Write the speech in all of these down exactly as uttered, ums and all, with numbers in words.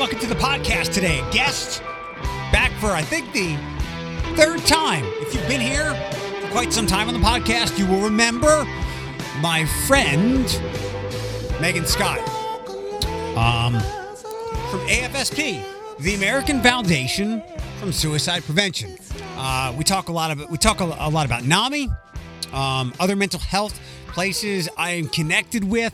welcome to the podcast today. Guest back for, I think, the third time. If you've been here for quite some time on the podcast, you will remember my friend, Megan Scott, um, from A F S P, the American Foundation from Suicide Prevention. Uh, we talk a lot about, we talk a lot about NAMI, um, other mental health places I am connected with.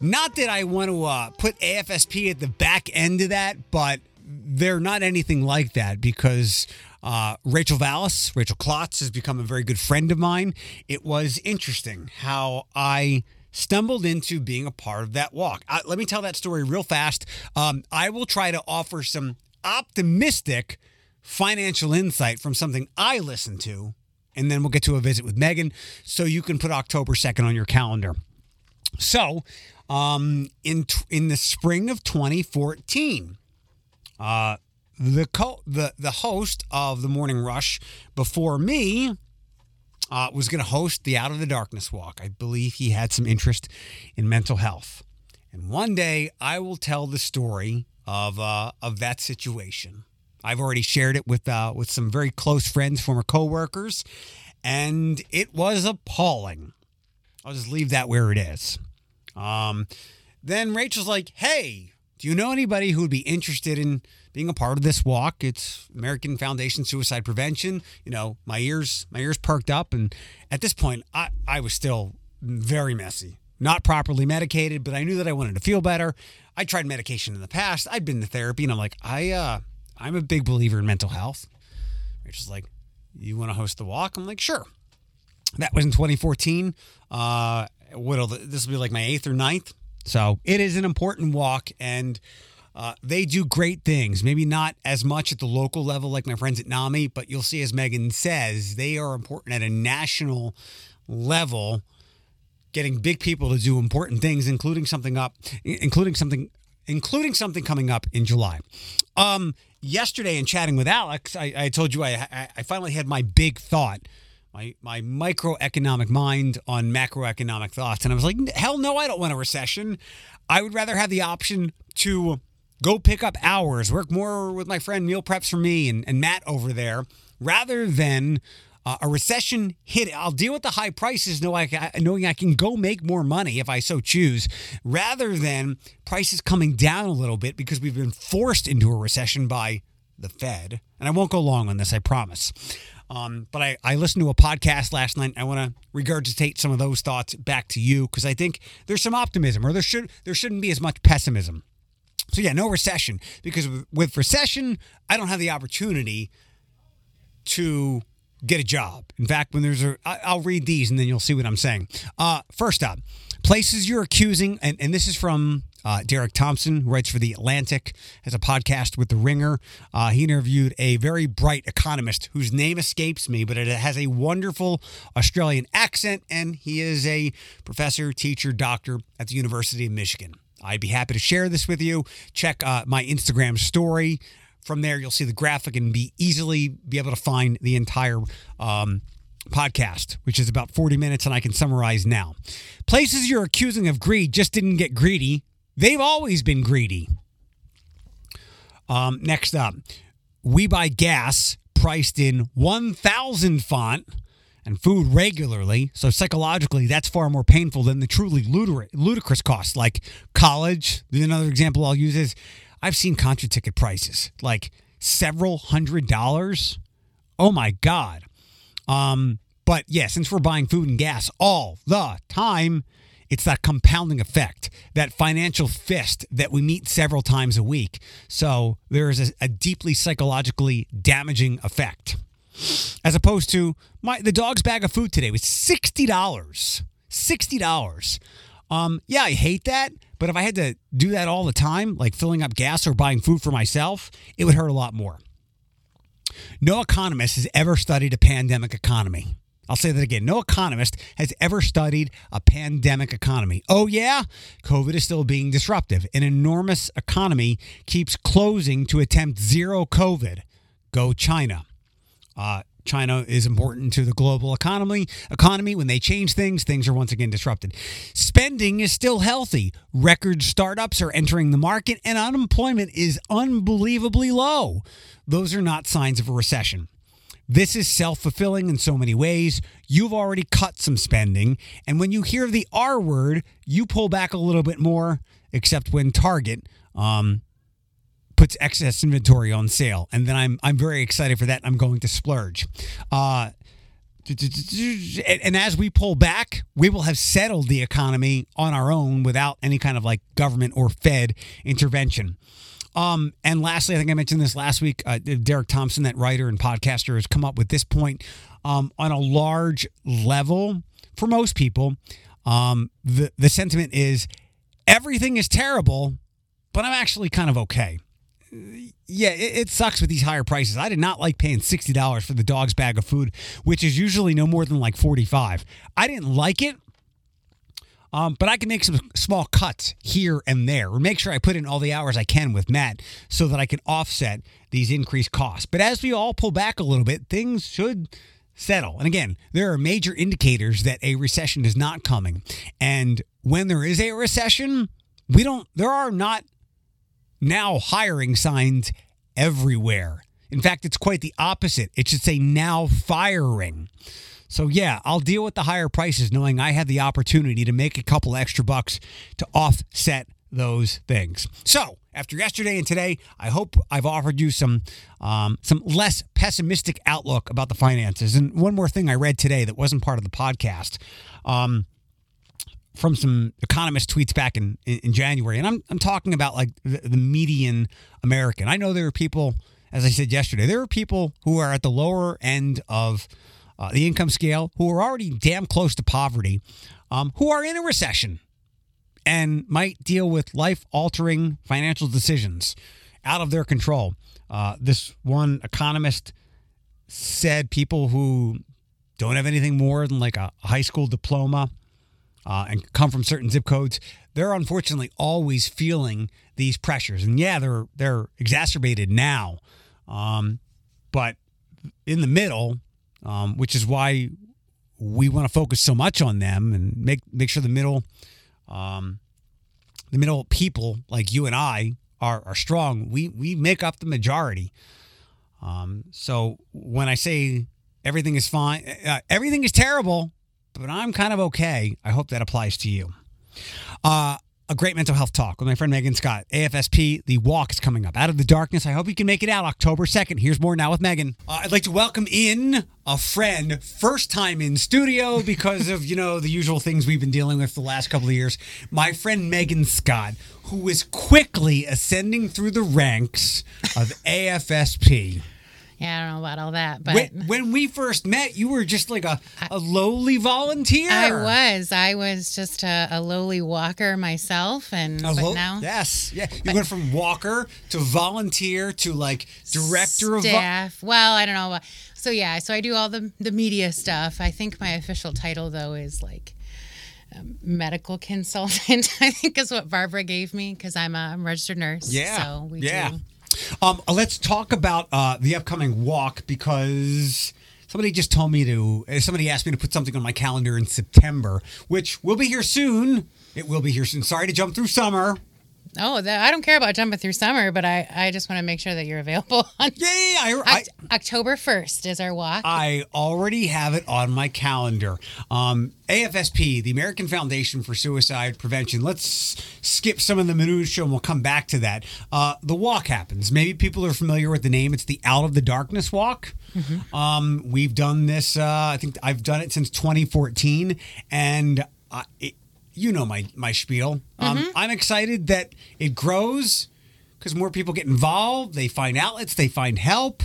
Not that I want to uh, put A F S P at the back end of that, but they're not anything like that because uh, Rachel Vallis, Rachel Klotz, has become a very good friend of mine. It was interesting how I stumbled into being a part of that walk. I, let me tell that story real fast. Um, I will try to offer some optimistic financial insight from something I listen to, and then we'll get to a visit with Megan so you can put October second on your calendar. So, um, in t- in the spring of twenty fourteen, uh, the co- the the host of the Morning Rush before me uh, was going to host the Out of the Darkness Walk. I believe he had some interest in mental health, and one day I will tell the story of uh, of that situation. I've already shared it with uh, with some very close friends, former coworkers, and it was appalling. I'll just leave that where it is. Um, then Rachel's like, hey, do you know anybody who would be interested in being a part of this walk? It's American Foundation Suicide Prevention. You know, my ears, my ears perked up. And at this point, I, I was still very messy, not properly medicated, but I knew that I wanted to feel better. I tried medication in the past. I'd been to therapy and I'm like, I, uh, I'm a big believer in mental health. Rachel's like, you want to host the walk? I'm like, sure. That was in twenty fourteen. Uh, what'll this will be like my eighth or ninth. So it is an important walk, and uh, they do great things. Maybe not as much at the local level like my friends at NAMI, but you'll see, as Megan says, they are important at a national level, getting big people to do important things, including something up, including something, including something coming up in July. Um, yesterday, in chatting with Alex, I, I told you I, I finally had my big thought. My my microeconomic mind on macroeconomic thoughts. And I was like, hell no, I don't want a recession. I would rather have the option to go pick up hours, work more with my friend Meal Preps for Me and, and Matt over there, rather than uh, a recession hit. I'll deal with the high prices knowing I, can, knowing I can go make more money if I so choose, rather than prices coming down a little bit because we've been forced into a recession by the Fed. And I won't go long on this, I promise. Um, but I, I listened to a podcast last night. I want to regurgitate some of those thoughts back to you because I think there's some optimism, or there should there shouldn't be as much pessimism. So yeah, no recession, because with recession, I don't have the opportunity to get a job. In fact, when there's a, I, I'll read these and then you'll see what I'm saying. Uh, first up, places you're accusing, and, and this is from uh, Derek Thompson, who writes for The Atlantic, has a podcast with The Ringer. Uh, he interviewed a very bright economist whose name escapes me, but it has a wonderful Australian accent, and he is a professor, teacher, doctor at the University of Michigan. I'd be happy to share this with you. Check uh, my Instagram story. From there, you'll see the graphic and be easily be able to find the entire um, podcast, which is about forty minutes, and I can summarize now. Places you're accusing of greed just didn't get greedy. They've always been greedy. Um, next up, we buy gas priced in one thousand font and food regularly. So psychologically, that's far more painful than the truly ludicrous costs like college. Another example I'll use is, I've seen concert ticket prices, like several hundred dollars. Oh, my God. Um, but, yeah, since we're buying food and gas all the time, it's that compounding effect, that financial fist that we meet several times a week. So there is a, a deeply psychologically damaging effect. As opposed to my the dog's bag of food today was sixty dollars. sixty dollars. Um, yeah, I hate that. But if I had to do that all the time, like filling up gas or buying food for myself, it would hurt a lot more. No economist has ever studied a pandemic economy. I'll say that again. No economist has ever studied a pandemic economy. Oh, yeah, COVID is still being disruptive. An enormous economy keeps closing to attempt zero COVID. Go China. Uh, China is important to the global economy. Economy. When they change things, things are once again disrupted. Spending is still healthy. Record startups are entering the market, and unemployment is unbelievably low. Those are not signs of a recession. This is self-fulfilling in so many ways. You've already cut some spending, and when you hear the R word, you pull back a little bit more, except when Target um, puts excess inventory on sale. And then I'm I'm very excited for that. I'm going to splurge. Uh, and as we pull back, we will have settled the economy on our own without any kind of like government or Fed intervention. Um, and lastly, I think I mentioned this last week, uh, Derek Thompson, that writer and podcaster, has come up with this point um, on a large level for most people. Um, the, the sentiment is everything is terrible, but I'm actually kind of okay. Yeah, it, it sucks with these higher prices. I did not like paying sixty dollars for the dog's bag of food, which is usually no more than like forty-five dollars. I didn't like it. Um, but I can make some small cuts here and there, or make sure I put in all the hours I can with Matt so that I can offset these increased costs. But as we all pull back a little bit, things should settle. And again, there are major indicators that a recession is not coming. And when there is a recession, we don't, there are not now hiring signs everywhere. In fact, it's quite the opposite. It should say now firing. So yeah, I'll deal with the higher prices knowing I had the opportunity to make a couple extra bucks to offset those things. So after yesterday and today, I hope I've offered you some um, some less pessimistic outlook about the finances. And one more thing I read today that wasn't part of the podcast um, from some economist tweets back in, in, in January. And I'm I'm talking about like the, the median American. I know there are people, as I said yesterday, there are people who are at the lower end of Uh, the income scale, who are already damn close to poverty, um, who are in a recession and might deal with life-altering financial decisions out of their control. Uh, this one economist said people who don't have anything more than like a high school diploma uh, and come from certain zip codes, they're unfortunately always feeling these pressures. And yeah, they're they're exacerbated now, um, but in the middle. Um, which is why we want to focus so much on them and make make sure the middle, um, the middle people like you and I are are strong. We we make up the majority. Um, so when I say everything is fine, uh, everything is terrible, but I'm kind of okay. I hope that applies to you. Uh, a great mental health talk with my friend Megan Scott. A F S P, the walk is coming up. Out of the Darkness. I hope you can make it out October second. Here's more now with Megan. Uh, I'd like to welcome in a friend, first time in studio because of, you know, the usual things we've been dealing with the last couple of years. My friend Megan Scott, who is quickly ascending through the ranks of A F S P. Yeah, I don't know about all that, but when, when we first met, you were just like a, I, a lowly volunteer. I was. I was just a, a lowly walker myself, and but lo- now yes, yeah, you but, went from walker to volunteer to like director of staff. Vo- well, I don't know. So yeah, so I do all the the media stuff. I think my official title though is like um, medical consultant. I think is what Barbara gave me because I'm a I'm a registered nurse. Yeah, so we yeah. do. Um, let's talk about uh, the upcoming walk because somebody just told me to, somebody asked me to put something on my calendar in September, which will be here soon. It will be here soon. Sorry to jump through summer. Oh, the, I don't care about jumping through summer, but I, I just want to make sure that you're available. On yeah, yeah, yeah. I, I, October first is our walk. I already have it on my calendar. Um, A F S P, the American Foundation for Suicide Prevention. Let's skip some of the minutia and we'll come back to that. Uh, the walk happens. Maybe people are familiar with the name. It's the Out of the Darkness Walk. Mm-hmm. Um, we've done this, uh, I think I've done it since twenty fourteen, and uh, it You know my, my spiel. Um, mm-hmm. I'm excited that it grows because more people get involved. They find outlets. They find help.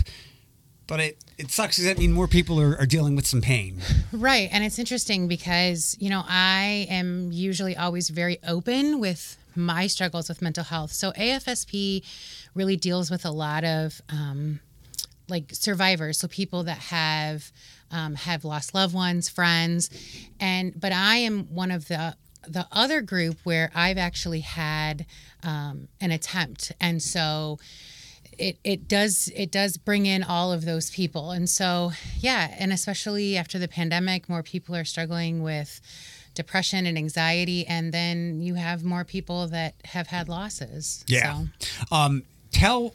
But it, it sucks because that means more people are, are dealing with some pain. Right. And it's interesting because, you know, I am usually always very open with my struggles with mental health. So A F S P really deals with a lot of um, like survivors. So people that have um, have lost loved ones, friends. and But I am one of the... the other group where I've actually had um, an attempt. And so it it does it does bring in all of those people. And so, yeah, and especially after the pandemic, more people are struggling with depression and anxiety, and then you have more people that have had losses. Yeah. So. Um, tell...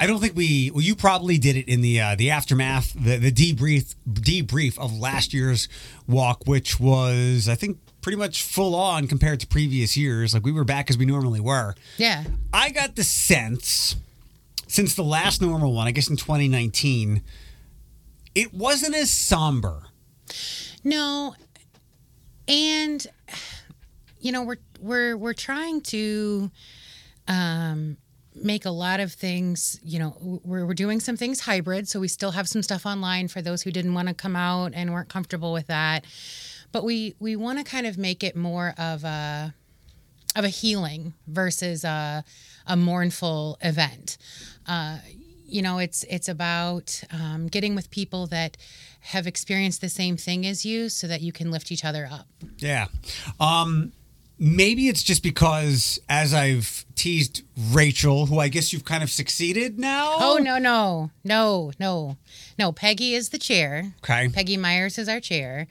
I don't think we. Well, you probably did it in the uh, the aftermath, the, the debrief debrief of last year's walk, which was, I think, pretty much full on compared to previous years. Like, we were back as we normally were. Yeah. I got the sense since the last normal one, I guess in twenty nineteen, it wasn't as somber. No, and you know we're we're we're trying to. Um, make a lot of things, you know, we're, we're doing some things hybrid. So we still have some stuff online for those who didn't want to come out and weren't comfortable with that. But we, we want to kind of make it more of a, of a healing versus a, a mournful event. Uh, you know, it's, it's about um, getting with people that have experienced the same thing as you so that you can lift each other up. Yeah. Um, Maybe it's just because, as I've teased Rachel, who I guess you've kind of succeeded now. Oh, no, no, no, no, no. Peggy is the chair. Okay. Peggy Myers is our chair.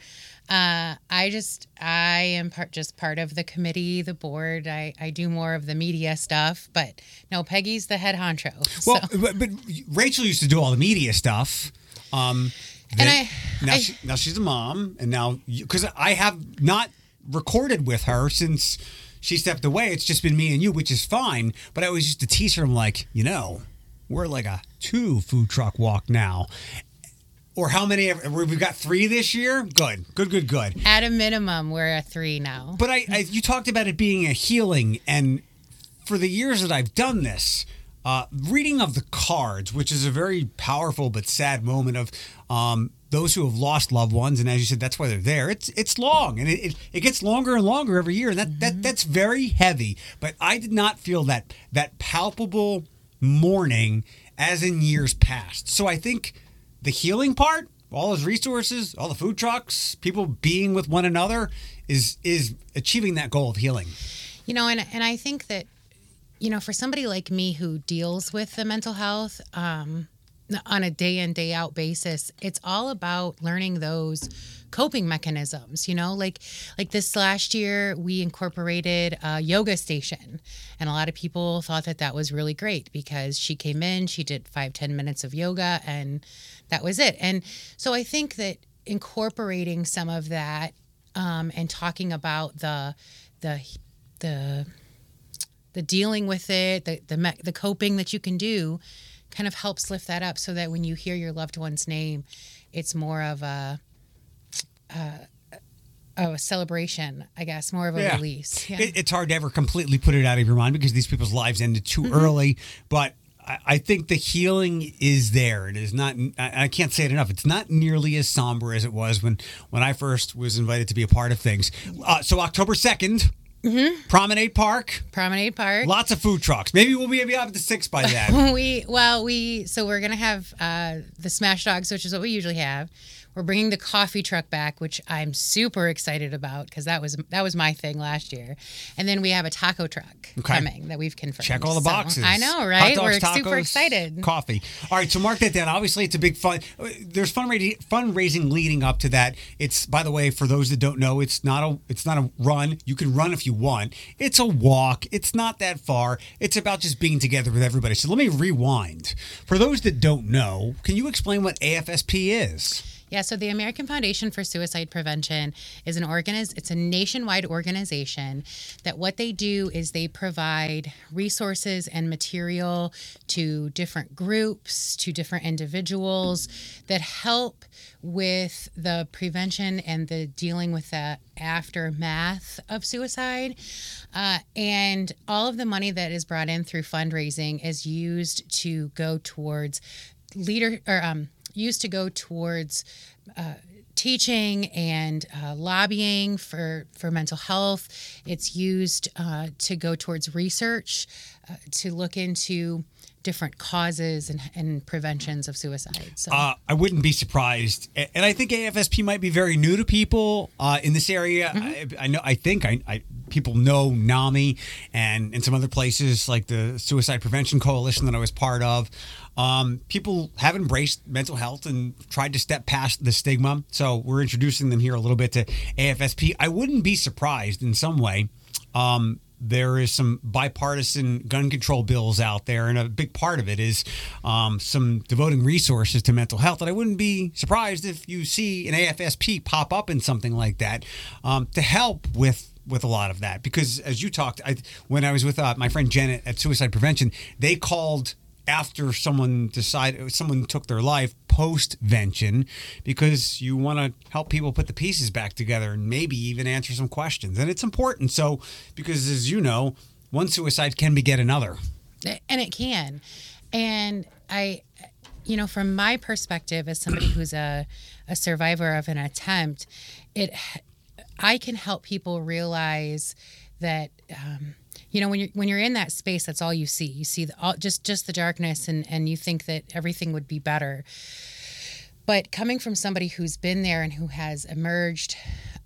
Uh, I just, I am part, just part of the committee, the board. I, I do more of the media stuff, but no, Peggy's the head honcho. Well, so. but, but Rachel used to do all the media stuff. Um, and I, now, I, she, now she's a mom, and now, because I have not recorded with her since she stepped away. It's just been me and you, which is fine. But I always used to tease her, I'm like, you know, we're like a two food truck walk now. Or how many? We've got three this year? Good. Good, good, good. At a minimum, we're a three now. But I, I you talked about it being a healing. And for the years that I've done this, uh, reading of the cards, which is a very powerful but sad moment of... Um, those who have lost loved ones, and as you said, that's why they're there. It's it's long, and it, it, it gets longer and longer every year, and that, mm-hmm. that that's very heavy. But I did not feel that that palpable mourning as in years past. So I think the healing part, all those resources, all the food trucks, people being with one another, is is achieving that goal of healing. You know, and and I think that, you know, for somebody like me who deals with the mental health, um, on a day in, day out basis, it's all about learning those coping mechanisms, you know, like, like this last year we incorporated a yoga station, and a lot of people thought that that was really great because she came in, she did five, ten minutes of yoga, and that was it. And so I think that incorporating some of that, um, and talking about the, the, the, the dealing with it, the, the, me- the coping that you can do kind of helps lift that up so that when you hear your loved one's name, it's more of a a, a celebration, I guess, more of a yeah. release. Yeah. It, it's hard to ever completely put it out of your mind because these people's lives ended too mm-hmm. early. But I, I think the healing is there. It is not, I, I can't say it enough, it's not nearly as somber as it was when, when I first was invited to be a part of things. Uh, so October second. Mm-hmm. Promenade Park. Promenade Park. Lots of food trucks. Maybe we'll be up to six by then. we well we so we're gonna have uh, the Smash Dogs, which is what we usually have. We're bringing the coffee truck back, which I'm super excited about because that was that was my thing last year. And then we have a taco truck okay. coming that we've confirmed. Check all the boxes. So, I know, right? Dogs, we're tacos, super excited. Coffee. All right, so mark that down. Obviously, it's a big fun. There's fundraising fundraising leading up to that. It's, by the way, for those that don't know, it's not a it's not a run. You can run if you want. It's a walk. It's not that far. It's about just being together with everybody. So let me rewind. For those that don't know, can you explain what A F S P is? Yeah, so the American Foundation for Suicide Prevention is an organiz- it's a nationwide organization that what they do is they provide resources and material to different groups, to different individuals that help with the prevention and the dealing with the aftermath of suicide. Uh, and all of the money that is brought in through fundraising is used to go towards leader or um. used to go towards uh, teaching and uh, lobbying for, for mental health. It's used uh, to go towards research, uh, to look into different causes and, and preventions of suicide. So. Uh, I wouldn't be surprised. And I think A F S P might be very new to people uh, in this area. Mm-hmm. I, I know. I think I, I people know NAMI and, and some other places like the Suicide Prevention Coalition that I was part of. Um, people have embraced mental health and tried to step past the stigma. So we're introducing them here a little bit to A F S P. I wouldn't be surprised in some way. Um, there is some bipartisan gun control bills out there, and a big part of it is um, some devoting resources to mental health. And I wouldn't be surprised if you see an A F S P pop up in something like that um, to help with with a lot of that. Because as you talked, I, when I was with uh, my friend Janet at Suicide Prevention, they called... after someone decided, someone took their life postvention, because you want to help people put the pieces back together and maybe even answer some questions. And it's important. So, because as you know, one suicide can beget another. And it can. And I, you know, from my perspective as somebody who's a, a survivor of an attempt, it, I can help people realize that, um, you know, when you're, when you're in that space, that's all you see. You see the, all, just, just the darkness, and, and you think that everything would be better. But coming from somebody who's been there and who has emerged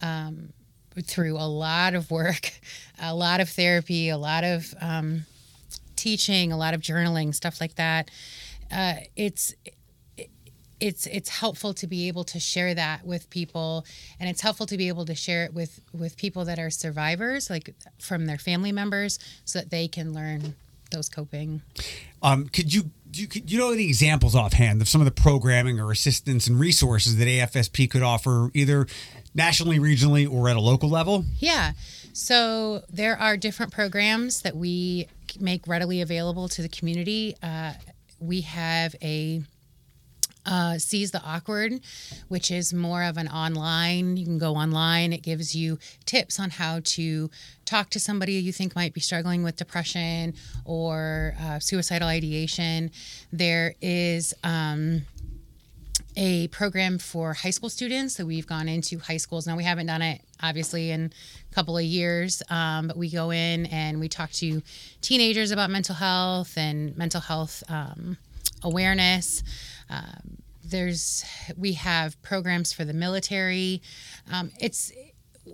um, through a lot of work, a lot of therapy, a lot of um, teaching, a lot of journaling, stuff like that, uh, it's... It's it's helpful to be able to share that with people, and it's helpful to be able to share it with, with people that are survivors, like from their family members, so that they can learn those coping. Um, could you do you, could you know any examples offhand of some of the programming or assistance and resources that A F S P could offer, either nationally, regionally, or at a local level? Yeah. So there are different programs that we make readily available to the community. Uh, we have a Uh, Seize the Awkward, which is more of an online, you can go online. It gives you tips on how to talk to somebody you think might be struggling with depression or uh, suicidal ideation. There is um, a program for high school students. So we've gone into high schools. Now, we haven't done it, obviously, in a couple of years, um, but we go in and we talk to teenagers about mental health and mental health um, awareness. Um, there's, we have programs for the military. Um, it's,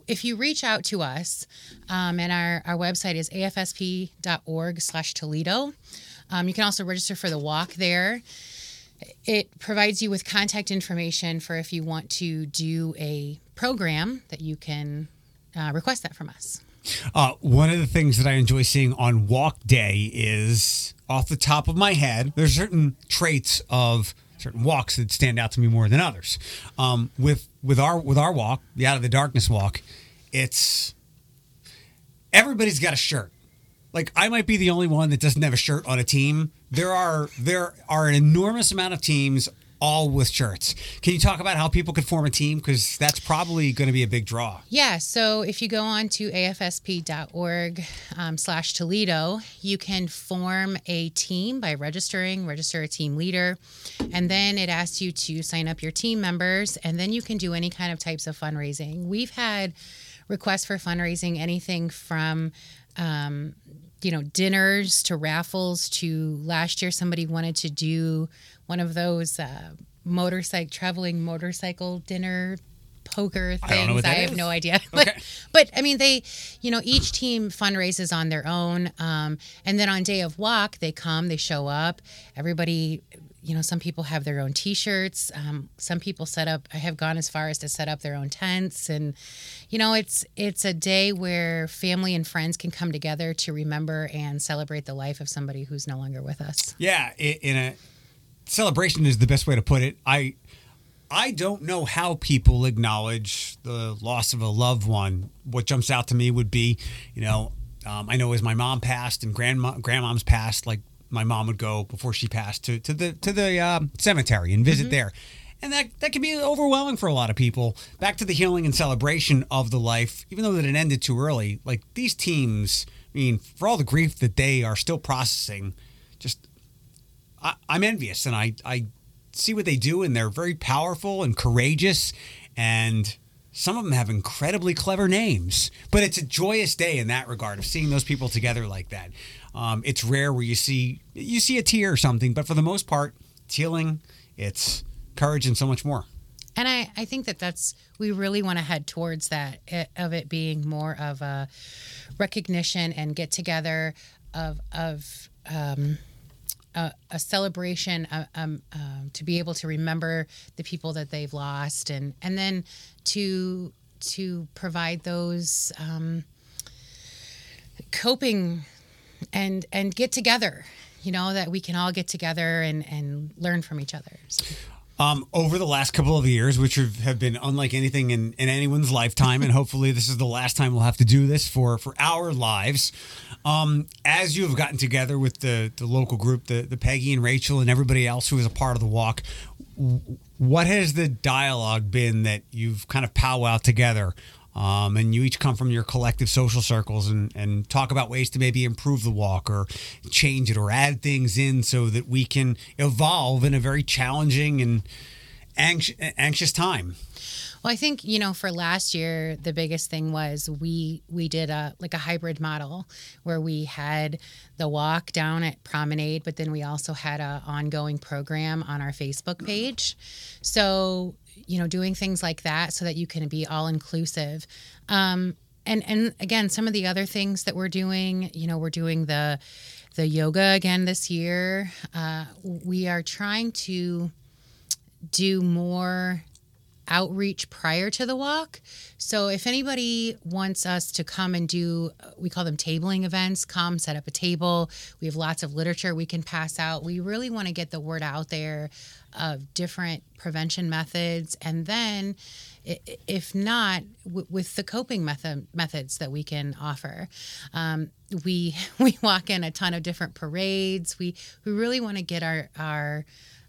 if you reach out to us, um, and our, our website is A F S P dot org slash Toledo. Um, you can also register for the walk there. It provides you with contact information for if you want to do a program that you can uh, request that from us. Uh, one of the things that I enjoy seeing on walk day is, off the top of my head, there's certain traits of certain walks that stand out to me more than others. Um, with with our with our walk, the Out of the Darkness Walk, it's everybody's got a shirt. Like, I might be the only one that doesn't have a shirt on a team. There are there are an enormous amount of teams, all with shirts. Can you talk about how people could form a team? Because that's probably going to be a big draw. Yeah. So if you go on to A F S P dot org um, slash Toledo, you can form a team by registering, register a team leader. And then it asks you to sign up your team members. And then you can do any kind of types of fundraising. We've had requests for fundraising, anything from, um, you know, dinners to raffles to last year, somebody wanted to do one of those uh, motorcycle traveling motorcycle dinner poker things. I don't know what that I have is. No idea. Okay. But, but I mean, they, you know, each team fundraises on their own, um, and then on day of walk, they come, they show up. Everybody, you know, some people have their own T-shirts. Um, some people set up. I have gone as far as to set up their own tents, and you know, it's it's a day where family and friends can come together to remember and celebrate the life of somebody who's no longer with us. Yeah, in a. Celebration is the best way to put it. I I don't know how people acknowledge the loss of a loved one. What jumps out to me would be, you know, um, I know as my mom passed and grandma, grandmom's passed, like my mom would go before she passed to, to the to the uh, cemetery and visit mm-hmm. there. And that, that can be overwhelming for a lot of people. Back to the healing and celebration of the life, even though that it ended too early. Like, these teams, I mean, for all the grief that they are still processing, just... I, I'm envious, and I, I see what they do, and they're very powerful and courageous, and some of them have incredibly clever names, but it's a joyous day in that regard of seeing those people together like that. Um, it's rare where you see you see a tear or something, but for the most part, it's healing, it's courage, and so much more. And I, I think that that's, we really want to head towards that, of it being more of a recognition and get together of, of um, a, a celebration um, um, to be able to remember the people that they've lost, and, and then to, to provide those um, coping and, and get together, you know, that we can all get together and, and learn from each other. So. Um, over the last couple of years, which have been unlike anything in, in anyone's lifetime, and hopefully this is the last time we'll have to do this for, for our lives, um, as you have gotten together with the, the local group, the, the Peggy and Rachel and everybody else who is a part of the walk, what has the dialogue been that you've kind of powwowed together, um, and you each come from your collective social circles and, and talk about ways to maybe improve the walk or change it or add things in so that we can evolve in a very challenging and anx- anxious time? Well, I think, you know, for last year, the biggest thing was we we did a like a hybrid model where we had the walk down at Promenade, but then we also had an ongoing program on our Facebook page. So, you know, doing things like that so that you can be all inclusive. Um, and, and again, some of the other things that we're doing, you know, we're doing the, the yoga again this year. Uh, we are trying to do more outreach prior to the walk. So if anybody wants us to come and do, we call them tabling events, come set up a table. We have lots of literature we can pass out. We really want to get the word out there of different prevention methods. And then if not, w- with the coping method methods that we can offer. Um, we we walk in a ton of different parades. We, we really want to get our, our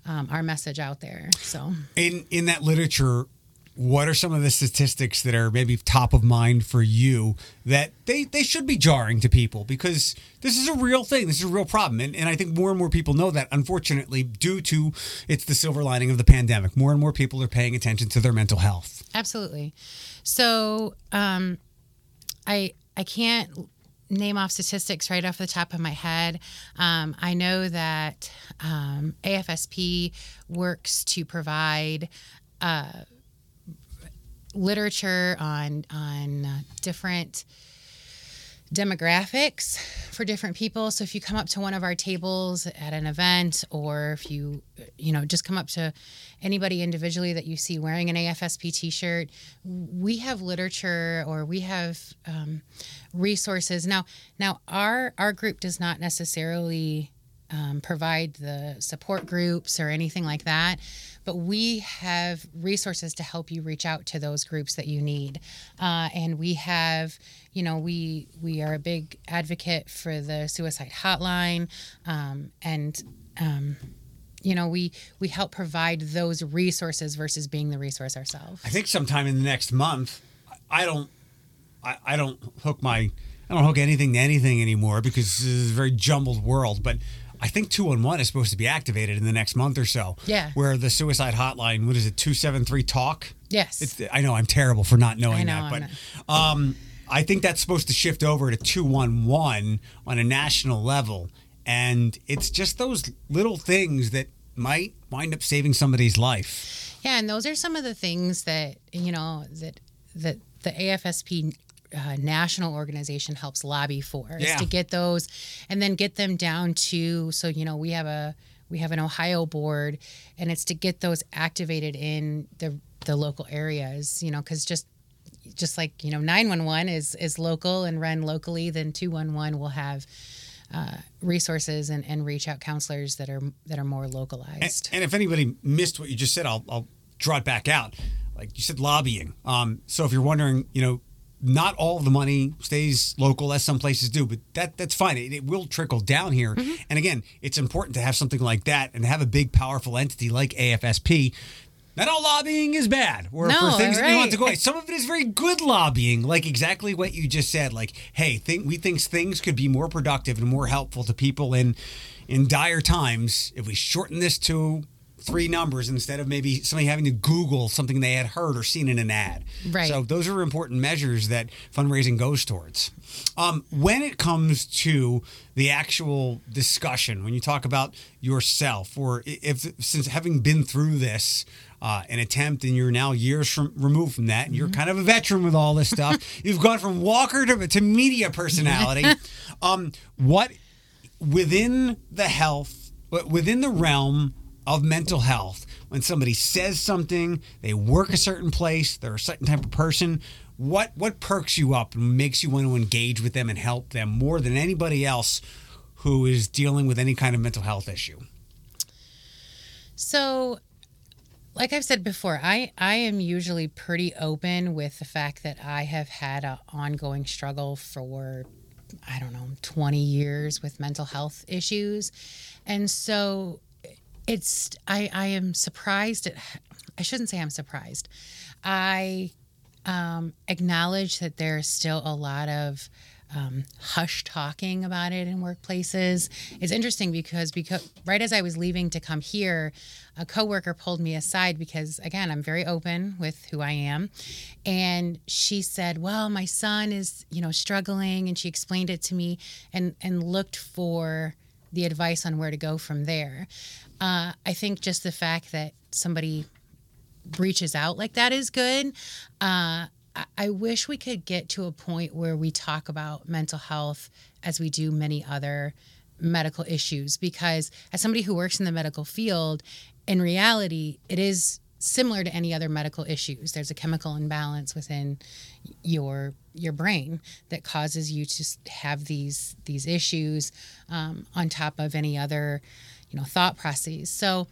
Um, our message out there. So in in that literature, what are some of the statistics that are maybe top of mind for you that they, they should be jarring to people? Because this is a real thing. This is a real problem. And, and I think more and more people know that, unfortunately, due to it's the silver lining of the pandemic. More and more people are paying attention to their mental health. Absolutely. So um, I I can't name off statistics right off the top of my head. Um, I know that um, A F S P works to provide uh, literature on on uh, different demographics for different people. So if you come up to one of our tables at an event, or if you, you know, just come up to anybody individually that you see wearing an A F S P t-shirt, we have literature, or we have um, resources. Now, now our, our group does not necessarily um, provide the support groups or anything like that, but we have resources to help you reach out to those groups that you need. Uh, and we have, you know, we we are a big advocate for the suicide hotline. Um, and, um, you know, we, we help provide those resources versus being the resource ourselves. I think sometime in the next month, I don't, I, I don't hook my, I don't hook anything to anything anymore, because this is a very jumbled world. But I think two one one is supposed to be activated in the next month or so. Yeah. Where the suicide hotline, what is it, two seven three talk? Yes. It's, I know I'm terrible for not knowing I know, that, but um, I think that's supposed to shift over to two one one on a national level. And it's just those little things that might wind up saving somebody's life. Yeah, and those are some of the things that, you know, that, that the A F S P Uh, national organization helps lobby for, is yeah. to get those, and then get them down to, so, you know, we have a we have an Ohio board, and it's to get those activated in the the local areas, you know, because just just like, you know, nine one one is is local and run locally, then two one one will have Uh, resources and, and reach out counselors that are that are more localized. And, and if anybody missed what you just said, I'll I'll draw it back out. Like you said, lobbying. Um, so if you're wondering, you know, not all of the money stays local, as some places do, but that that's fine. It, it will trickle down here. Mm-hmm. And again, it's important to have something like that and have a big, powerful entity like A F S P. Not all lobbying is bad, or no, for things right. that we want to go away. Some of it is very good lobbying, like exactly what you just said. Like, hey, think, we think things could be more productive and more helpful to people in in dire times if we shorten this to three numbers instead of maybe somebody having to Google something they had heard or seen in an ad. Right. So those are important measures that fundraising goes towards. Um, when it comes to the actual discussion, when you talk about yourself, or if since having been through this, uh, an attempt, and you're now years from, removed from that, and you're mm-hmm. kind of a veteran with all this stuff, you've gone from Walker to, to media personality. um, what within the health, within the realm of mental health, when somebody says something, they work a certain place, they're a certain type of person, what what perks you up and makes you want to engage with them and help them more than anybody else who is dealing with any kind of mental health issue? So, like I've said before, I, I am usually pretty open with the fact that I have had an ongoing struggle for, I don't know, twenty years with mental health issues. And so... It's, I, I am surprised at, I shouldn't say I'm surprised. I um, acknowledge that there's still a lot of um, hush talking about it in workplaces. It's interesting because, because right as I was leaving to come here, a coworker pulled me aside because, again, I'm very open with who I am. And she said, well, my son is, you know, struggling. And she explained it to me and, and looked for the advice on where to go from there. Uh, I think just the fact that somebody reaches out like that is good. Uh, I-, I wish we could get to a point where we talk about mental health as we do many other medical issues, because as somebody who works in the medical field, in reality, it is similar to any other medical issues. There's a chemical imbalance within your your brain that causes you to have these these issues um, on top of any other, you know, thought processes. So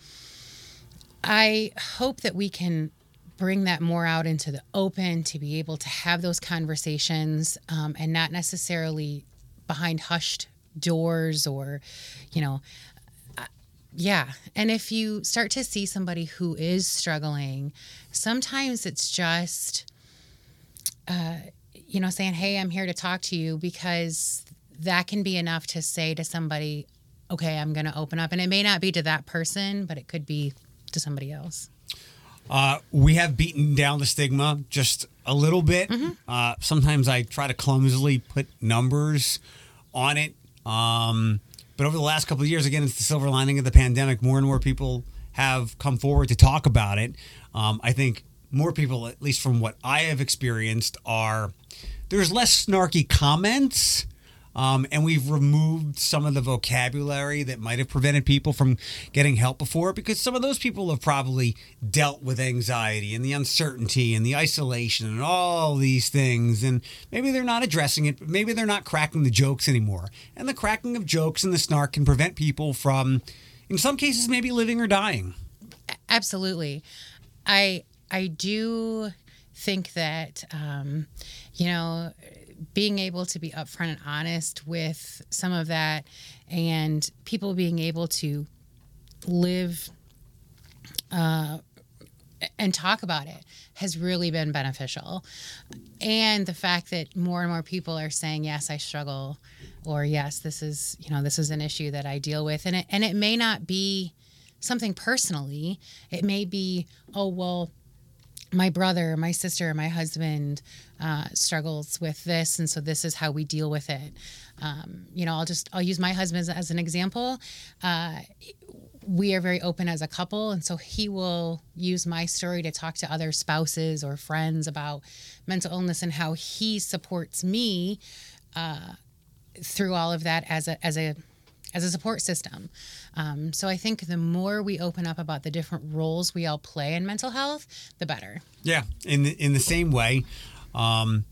I hope that we can bring that more out into the open to be able to have those conversations um, and not necessarily behind hushed doors or, you know, yeah. And if you start to see somebody who is struggling, sometimes it's just, uh, you know, saying, hey, I'm here to talk to you, because that can be enough to say to somebody, okay, I'm going to open up. And it may not be to that person, but it could be to somebody else. Uh, we have beaten down the stigma just a little bit. Mm-hmm. Uh, sometimes I try to clumsily put numbers on it. Um But over the last couple of years, again, it's the silver lining of the pandemic. More and more people have come forward to talk about it. Um, I think more people, at least from what I have experienced, are there's less snarky comments. Um, and we've removed some of the vocabulary that might have prevented people from getting help before, because some of those people have probably dealt with anxiety and the uncertainty and the isolation and all these things. And maybe they're not addressing it, but maybe they're not cracking the jokes anymore. And the cracking of jokes and the snark can prevent people from, in some cases, maybe living or dying. Absolutely. I, I do think that, um, you know... being able to be upfront and honest with some of that, and people being able to live uh, and talk about it has really been beneficial. And the fact that more and more people are saying, yes, I struggle, or yes, this is, you know, this is an issue that I deal with. And it, and it may not be something personally. It may be, oh, well, my brother, my sister, my husband uh, struggles with this, and so this is how we deal with it. Um, you know, I'll just I'll use my husband as, as an example. Uh, we are very open as a couple, and so he will use my story to talk to other spouses or friends about mental illness and how he supports me uh, through all of that as a as a as a support system. Um, so I think the more we open up about the different roles we all play in mental health, the better. Yeah. In the, in the same way um,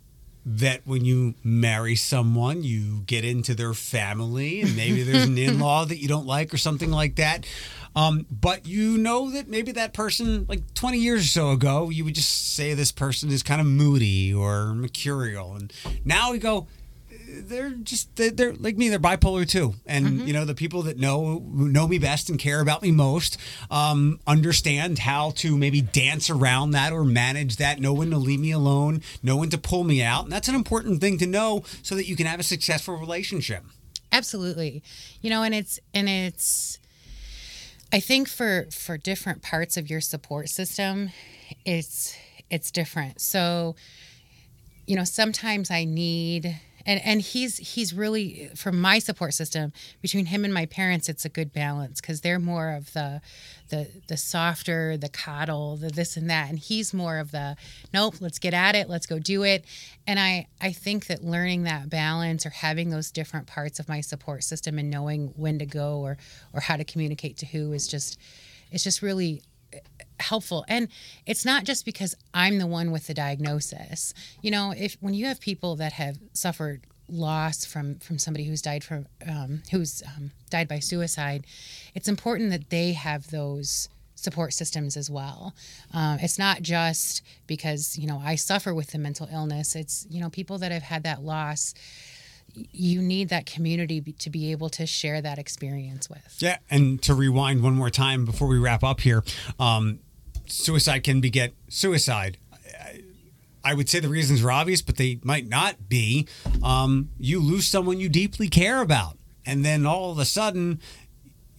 that when you marry someone, you get into their family and maybe there's an in-law that you don't like or something like that. Um, but you know that maybe that person, like twenty years or so ago, you would just say this person is kind of moody or mercurial. And now we go... They're just, they're like me, they're bipolar too. And, mm-hmm. you know, the people that know know me best and care about me most um, understand how to maybe dance around that or manage that, know when to leave me alone, know when to pull me out. And that's an important thing to know so that you can have a successful relationship. Absolutely. You know, and it's, and it's, I think for, for different parts of your support system, it's it's different. So, you know, sometimes I need, and, and he's he's really, from my support system, between him and my parents, it's a good balance because they're more of the the the softer, the coddle, the this and that. And he's more of the, nope, let's get at it, let's go do it. And I, I think that learning that balance or having those different parts of my support system and knowing when to go or, or how to communicate to who is just, it's just really helpful. And it's not just because I'm the one with the diagnosis. You know, if when you have people that have suffered loss from from somebody who's died from um who's um, died by suicide, it's important that they have those support systems as well. Um, it's not just because, you know, I suffer with the mental illness. It's, you know, people that have had that loss, you need that community to be able to share that experience with. Yeah. And to rewind one more time before we wrap up here, um, suicide can beget suicide. I would say the reasons are obvious, but they might not be. Um, you lose someone you deeply care about. And then all of a sudden,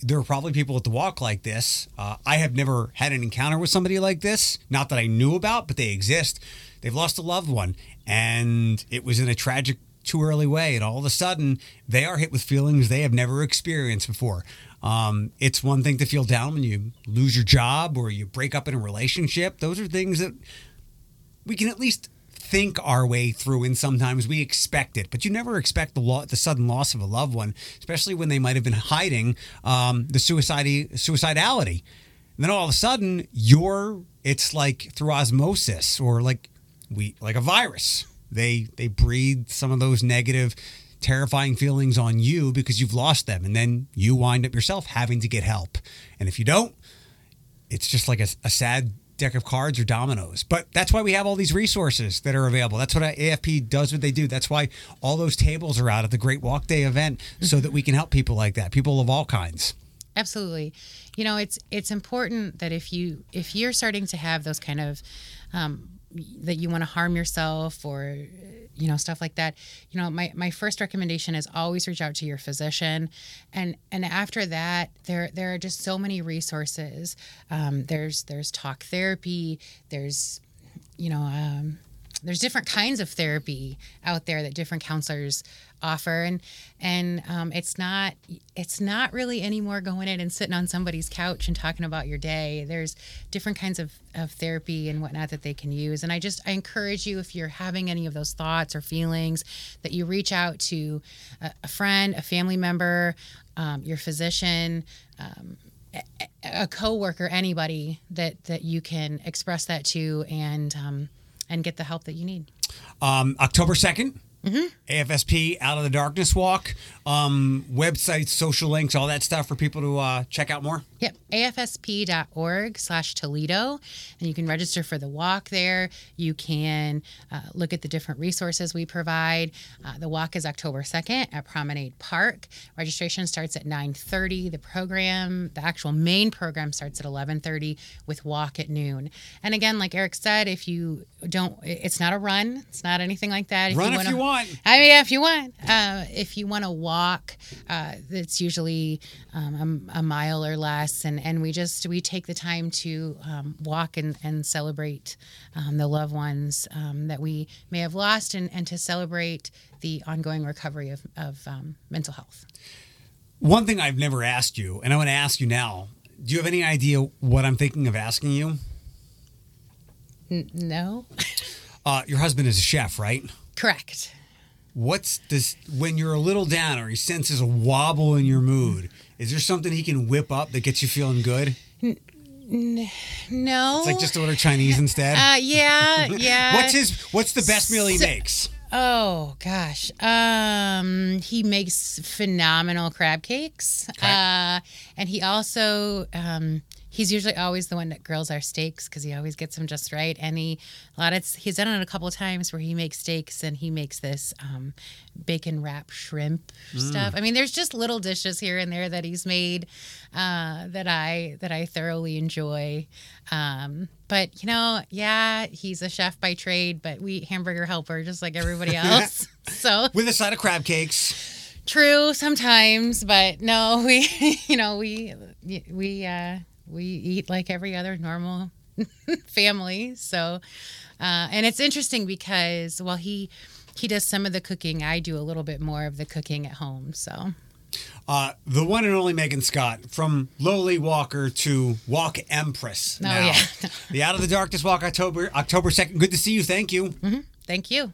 there are probably people at the walk like this. Uh, I have never had an encounter with somebody like this. Not that I knew about, but they exist. They've lost a loved one. And it was in a tragic too early way, and all of a sudden they are hit with feelings they have never experienced before. Um, it's one thing to feel down when you lose your job or you break up in a relationship. Those are things that we can at least think our way through, and sometimes we expect it, but you never expect the, lo- the sudden loss of a loved one, especially when they might have been hiding um, the suicide- suicidality. And then all of a sudden, you're it's like through osmosis or like we like a virus. They they breathe some of those negative, terrifying feelings on you because you've lost them. And then you wind up yourself having to get help. And if you don't, it's just like a, a sad deck of cards or dominoes. But that's why we have all these resources that are available. That's what A F P does what they do. That's why all those tables are out at the Great Walk Day event, so that we can help people like that, people of all kinds. Absolutely. You know, it's it's important that if, you, if you're starting to have those kind of... Um, that you want to harm yourself or, you know, stuff like that, you know, my, my first recommendation is always reach out to your physician. And, and after that, there, there are just so many resources. Um, there's, there's talk therapy. There's, you know, um, there's different kinds of therapy out there that different counselors offer. And, and, um, it's not, it's not really anymore going in and sitting on somebody's couch and talking about your day. There's different kinds of, of therapy and whatnot that they can use. And I just, I encourage you, if you're having any of those thoughts or feelings, that you reach out to a, a friend, a family member, um, your physician, um, a, a coworker, anybody that, that you can express that to and, um, and get the help that you need. Um, October second, mm-hmm. A F S P, Out of the Darkness Walk, um, websites, social links, all that stuff for people to uh, check out more? Yep, afsp.org slash Toledo. And you can register for the walk there. You can uh, look at the different resources we provide. Uh, the walk is October second at Promenade Park. Registration starts at nine thirty. The program, the actual main program, starts at eleven thirty with walk at noon. And again, like Eric said, if you don't, it's not a run. It's not anything like that. If run you if wanna, you want. I mean, if you want. Uh, if you want to walk, uh, it's usually um, a, a mile or less. And, and we just, we take the time to um, walk and, and celebrate um, the loved ones um, that we may have lost and, and to celebrate the ongoing recovery of, of um, mental health. One thing I've never asked you, and I want to ask you now, do you have any idea what I'm thinking of asking you? N- no. uh, your husband is a chef, right? Correct. What's this, when you're a little down or he senses a wobble in your mood, is there something he can whip up that gets you feeling good? N- n- no. It's like just order Chinese instead? Uh, yeah, yeah. what's his? What's the best meal he so, makes? Oh, gosh. Um, he makes phenomenal crab cakes. Okay. Uh, and he also... Um, He's usually always the one that grills our steaks because he always gets them just right. And he, a lot of, he's done it a couple of times where he makes steaks and he makes this um, bacon wrap shrimp mm. stuff. I mean, there's just little dishes here and there that he's made uh, that I that I thoroughly enjoy. Um, but you know, yeah, he's a chef by trade, but we eat hamburger helper just like everybody else. So with a side of crab cakes. True, sometimes, but no, we, you know, we, we, uh, we eat like every other normal family. So, uh, and it's interesting because while he, he does some of the cooking, I do a little bit more of the cooking at home. So, uh, the one and only Megan Scott, from lowly walker to walk empress. Oh, now, yeah. The Out of the Darkness Walk, October, October second. Good to see you. Thank you. Mm-hmm. Thank you.